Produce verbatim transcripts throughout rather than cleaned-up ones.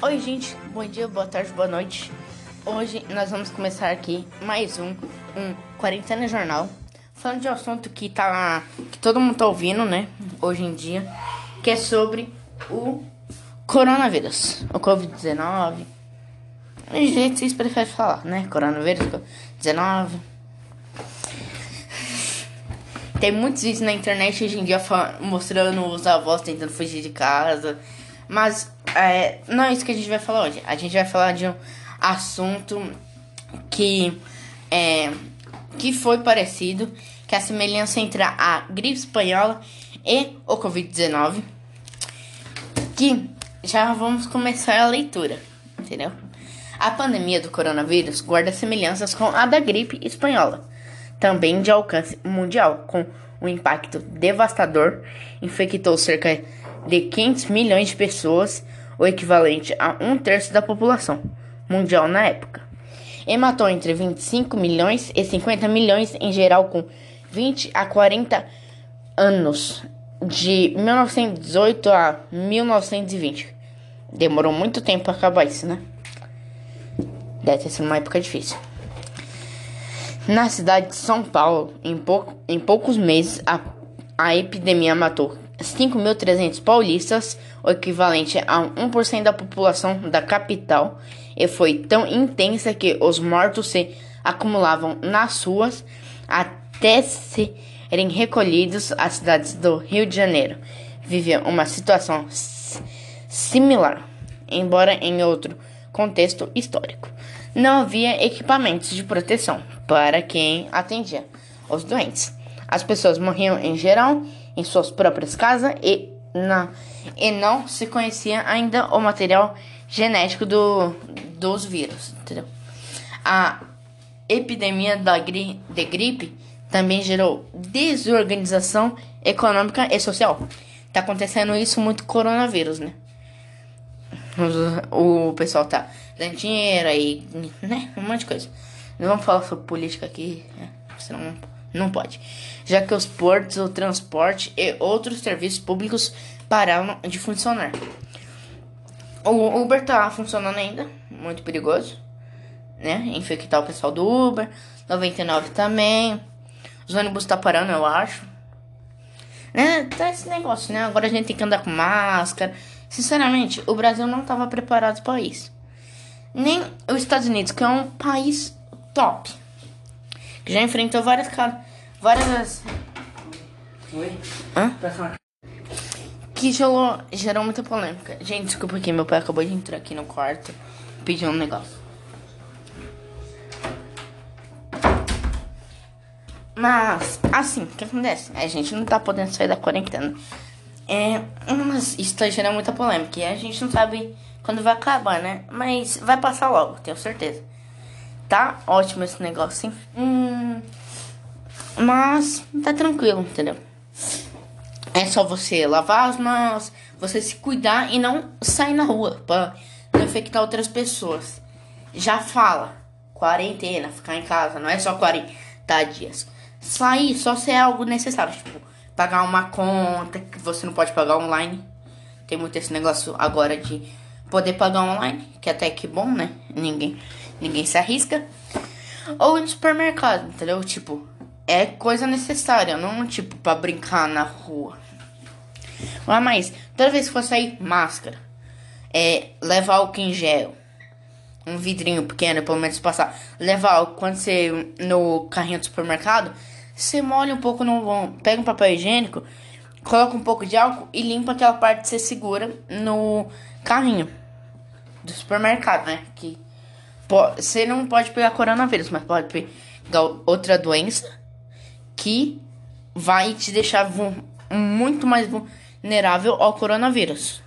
Oi gente, bom dia, boa tarde, boa noite. Hoje nós vamos começar aqui mais um, um Quarentena Jornal, falando de um assunto que tá que todo mundo tá ouvindo, né, hoje em dia, que é sobre o coronavírus, o covid dezenove. Do jeito que vocês preferem falar, né, coronavírus, covid dezenove. Tem muitos vídeos na internet hoje em dia mostrando os avós tentando fugir de casa, mas é, não é isso que a gente vai falar hoje. A gente vai falar de um assunto que é, que foi parecido, que é a semelhança entre a gripe espanhola e o covid dezenove, que já vamos começar a leitura, entendeu? A pandemia do coronavírus guarda semelhanças com a da gripe espanhola, também de alcance mundial, com um impacto devastador. Infectou cerca de quinhentos milhões de pessoas, o equivalente a um terço da população mundial na época, e matou entre vinte e cinco milhões e cinquenta milhões em geral, com vinte a quarenta anos, de mil novecentos e dezoito a mil novecentos e vinte. Demorou muito tempo para acabar isso, né? Deve ter sido uma época difícil. Na cidade de São Paulo, em, pouco, em poucos meses, a, a epidemia matou cinco mil e trezentos paulistas, o equivalente a um por cento da população da capital, e foi tão intensa que os mortos se acumulavam nas ruas até serem recolhidos às cidades do Rio de Janeiro. Vivia uma situação similar, embora em outro contexto histórico. Não havia equipamentos de proteção para quem atendia os doentes. As pessoas morriam em geral em suas próprias casas e, na, e não se conhecia ainda o material genético do, dos vírus, entendeu? A epidemia da gri, de gripe também gerou desorganização econômica e social. Tá acontecendo isso muito com o coronavírus, né? O pessoal tá dando dinheiro aí, né? Um monte de coisa. Não vamos falar sobre política aqui, né? Senão não pode. Já que os portos, o transporte e outros serviços públicos pararam de funcionar. O Uber tá funcionando ainda, muito perigoso, né? Infectar o pessoal do Uber, noventa e nove também. Os ônibus tá parando, eu acho. Né? Tá esse negócio, né? Agora a gente tem que andar com máscara. Sinceramente, o Brasil não estava preparado para isso. Nem os Estados Unidos, que é um país top, que já enfrentou várias... várias Oi? Hã? Que gerou, gerou muita polêmica. Gente, desculpa que meu pai acabou de entrar aqui no quarto, pediu um negócio. Mas, assim, o que acontece? A gente não tá podendo sair da quarentena. É, mas isso tá gerando muita polêmica e a gente não sabe quando vai acabar, né? Mas vai passar logo, tenho certeza. Tá ótimo esse negócio, hein? Hum, mas tá tranquilo, entendeu? É só você lavar as mãos, você se cuidar e não sair na rua pra não infectar outras pessoas. Já fala, quarentena, ficar em casa, não é só quarenta dias. Sair só se é algo necessário, tipo... pagar uma conta que você não pode pagar online. Tem muito esse negócio agora de poder pagar online, que até que bom, né? Ninguém, ninguém se arrisca. Ou ir no supermercado, entendeu? Tipo, é coisa necessária, não tipo pra brincar na rua. Mas toda vez que for sair, máscara. É, levar álcool em gel. Um vidrinho pequeno, pelo menos passar. Levar álcool quando você no carrinho do supermercado... você molha um pouco no... pega um papel higiênico, coloca um pouco de álcool e limpa aquela parte que você segura no carrinho do supermercado, né? Que pode, você não pode pegar coronavírus, mas pode pegar outra doença que vai te deixar vo, muito mais vulnerável ao coronavírus.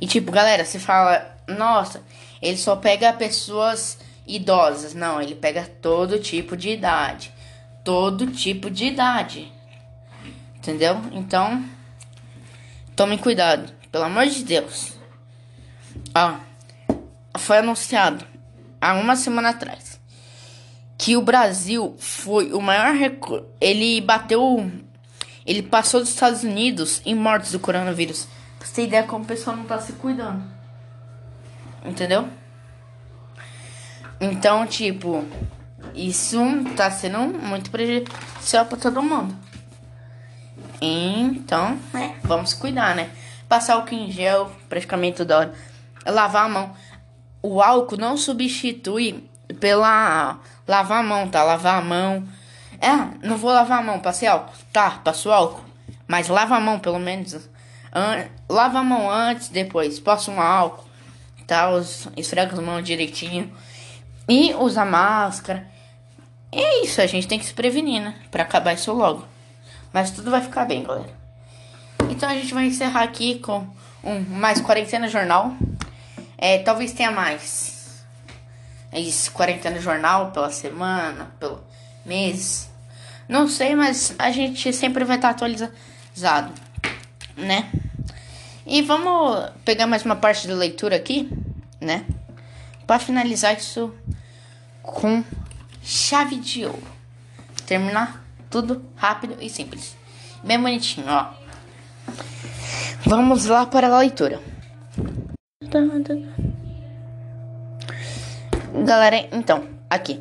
E tipo, galera, você fala... nossa, ele só pega pessoas idosas. Não, ele pega todo tipo de idade. Todo tipo de idade, entendeu? Então, tome cuidado, pelo amor de Deus. Ó, foi anunciado há uma semana atrás que o Brasil foi o maior recorde. Ele bateu, ele passou dos Estados Unidos em mortes do coronavírus. Pra você ter ideia como o pessoal não tá se cuidando. entendeu? Então, tipo, isso tá sendo muito prejudicial pra todo mundo. Então, né, vamos cuidar, né? Passar álcool em gel praticamente toda hora. Lavar a mão. O álcool não substitui pela... Lavar a mão, tá? Lavar a mão. É, não vou lavar a mão, passei álcool. Tá, passou álcool. Mas lava a mão, pelo menos. An... Lava a mão antes, depois. Passa um álcool, tá? Os... Esfrega as mãos direitinho. E usa máscara. É isso, a gente tem que se prevenir, né? Pra acabar isso logo. Mas tudo vai ficar bem, galera. Então a gente vai encerrar aqui com um mais Quarentena Jornal. É, talvez tenha mais. É isso, Quarentena Jornal pela semana, pelo mês. Não sei, mas a gente sempre vai estar atualizado, né? E vamos pegar mais uma parte da leitura aqui, né? Pra finalizar isso com chave de ouro. Terminar tudo rápido e simples. Bem bonitinho, ó. Vamos lá para a leitura. Galera, então, aqui.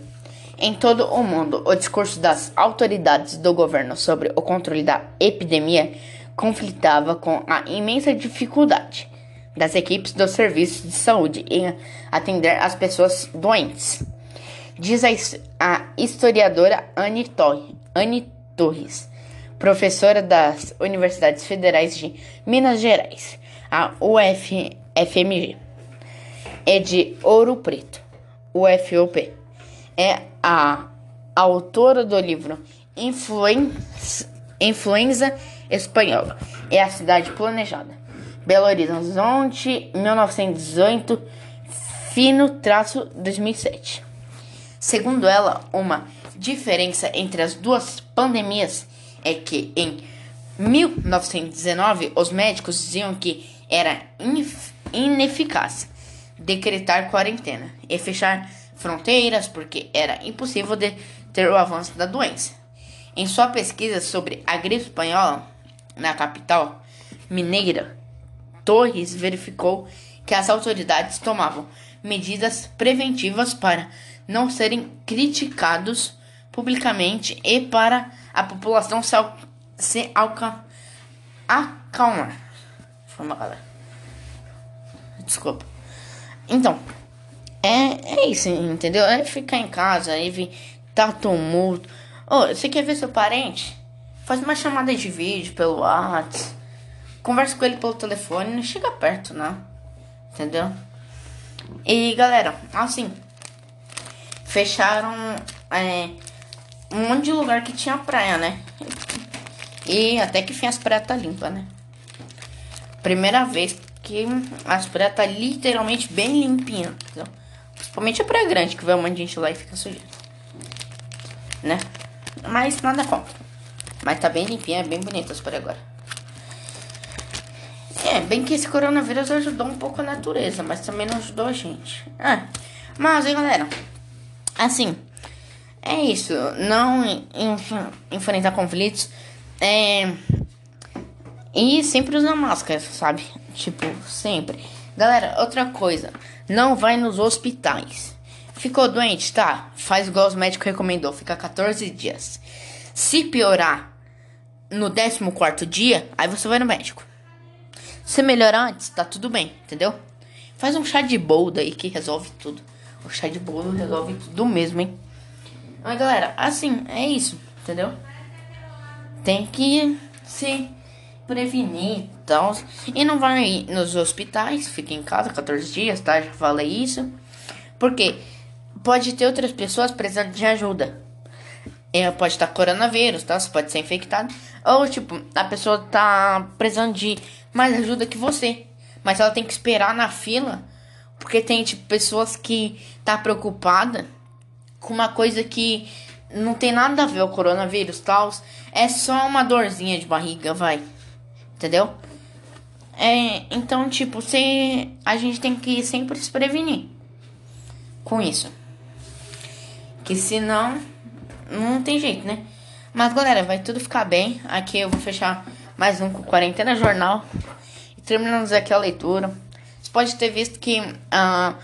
Em todo o mundo, o discurso das autoridades do governo sobre o controle da epidemia conflitava com a imensa dificuldade das equipes dos serviços de saúde em atender as pessoas doentes. Diz a, his- a historiadora Anne Torres, Anne Torres, professora das Universidades Federais de Minas Gerais, a U F M G, e de Ouro Preto, U F O P. É a autora do livro Influenza, Influenza Espanhola e a Cidade Planejada. Belo Horizonte, mil novecentos e dezoito, fino traço dois mil e sete. Segundo ela, uma diferença entre as duas pandemias é que em mil novecentos e dezenove os médicos diziam que era inef- ineficaz decretar quarentena e fechar fronteiras porque era impossível deter o avanço da doença. Em sua pesquisa sobre a gripe espanhola na capital mineira, Torres verificou que as autoridades tomavam medidas preventivas para não serem criticados publicamente e para a população se, al- se alca- acalmar. Forma, galera. Desculpa. Então, é, é isso, entendeu? É ficar em casa, evitar tumulto. Oh, você quer ver seu parente? Faz uma chamada de vídeo pelo WhatsApp. Conversa com ele pelo telefone, não chega perto, não. Entendeu? E, galera, assim, fecharam... É, um monte de lugar que tinha praia, né? E até que enfim as praias tá limpa, né? Primeira vez que as praias tá literalmente bem limpinha. Então, principalmente a praia grande, que vai um monte de gente lá e fica sujeira, né? Mas nada contra. Mas tá bem limpinha, é bem bonita as praias agora. É, bem que esse coronavírus ajudou um pouco a natureza, mas também não ajudou a gente. É. Mas, hein, galera? Assim... É isso, não enf- enfrentar conflitos é... e sempre usar máscara, sabe? Tipo, sempre. Galera, outra coisa, não vai nos hospitais. Ficou doente? Tá, faz igual os médicos recomendou, fica quatorze dias. Se piorar no décimo quarto dia, aí você vai no médico. Se melhorar antes, tá tudo bem, entendeu? Faz um chá de boldo aí que resolve tudo. O chá de boldo resolve tudo mesmo, hein? Mas galera, assim, é isso, entendeu? Tem que se prevenir e tal. E não vai nos hospitais, fica em casa quatorze dias, tá? Já falei isso. Porque pode ter outras pessoas precisando de ajuda. É, pode estar coronavírus, tá? Você pode ser infectado. Ou tipo, a pessoa tá precisando de mais ajuda que você. Mas ela tem que esperar na fila. Porque tem tipo pessoas que tá preocupada com uma coisa que não tem nada a ver o coronavírus e tal. É só uma dorzinha de barriga, vai. Entendeu? É, então, tipo, se, a gente tem que sempre se prevenir com isso. Que senão, não tem jeito, né? Mas, galera, vai tudo ficar bem. Aqui eu vou fechar mais um com Quarentena Jornal. E terminamos aqui a leitura. Você pode ter visto que uh,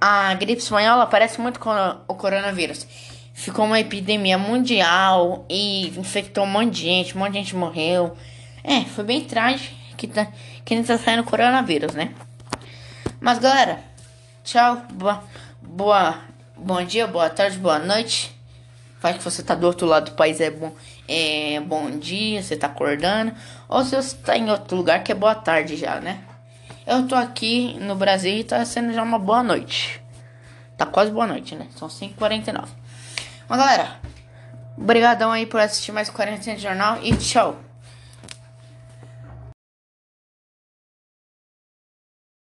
a gripe espanhola parece muito com o coronavírus. Ficou uma epidemia mundial e infectou um monte de gente, um monte de gente morreu. É, foi bem trágico que, tá, que não tá saindo coronavírus, né? Mas galera, tchau, boa, boa, bom dia, boa tarde, boa noite. Faz que você tá do outro lado do país, é bom, é bom dia, você tá acordando. Ou se você tá em outro lugar, que é boa tarde já, né? Eu tô aqui no Brasil e tá sendo já uma boa noite. Tá quase boa noite, né? São cinco e quarenta e nove. Mas galera, obrigadão aí por assistir mais Quarentena Jornal e tchau.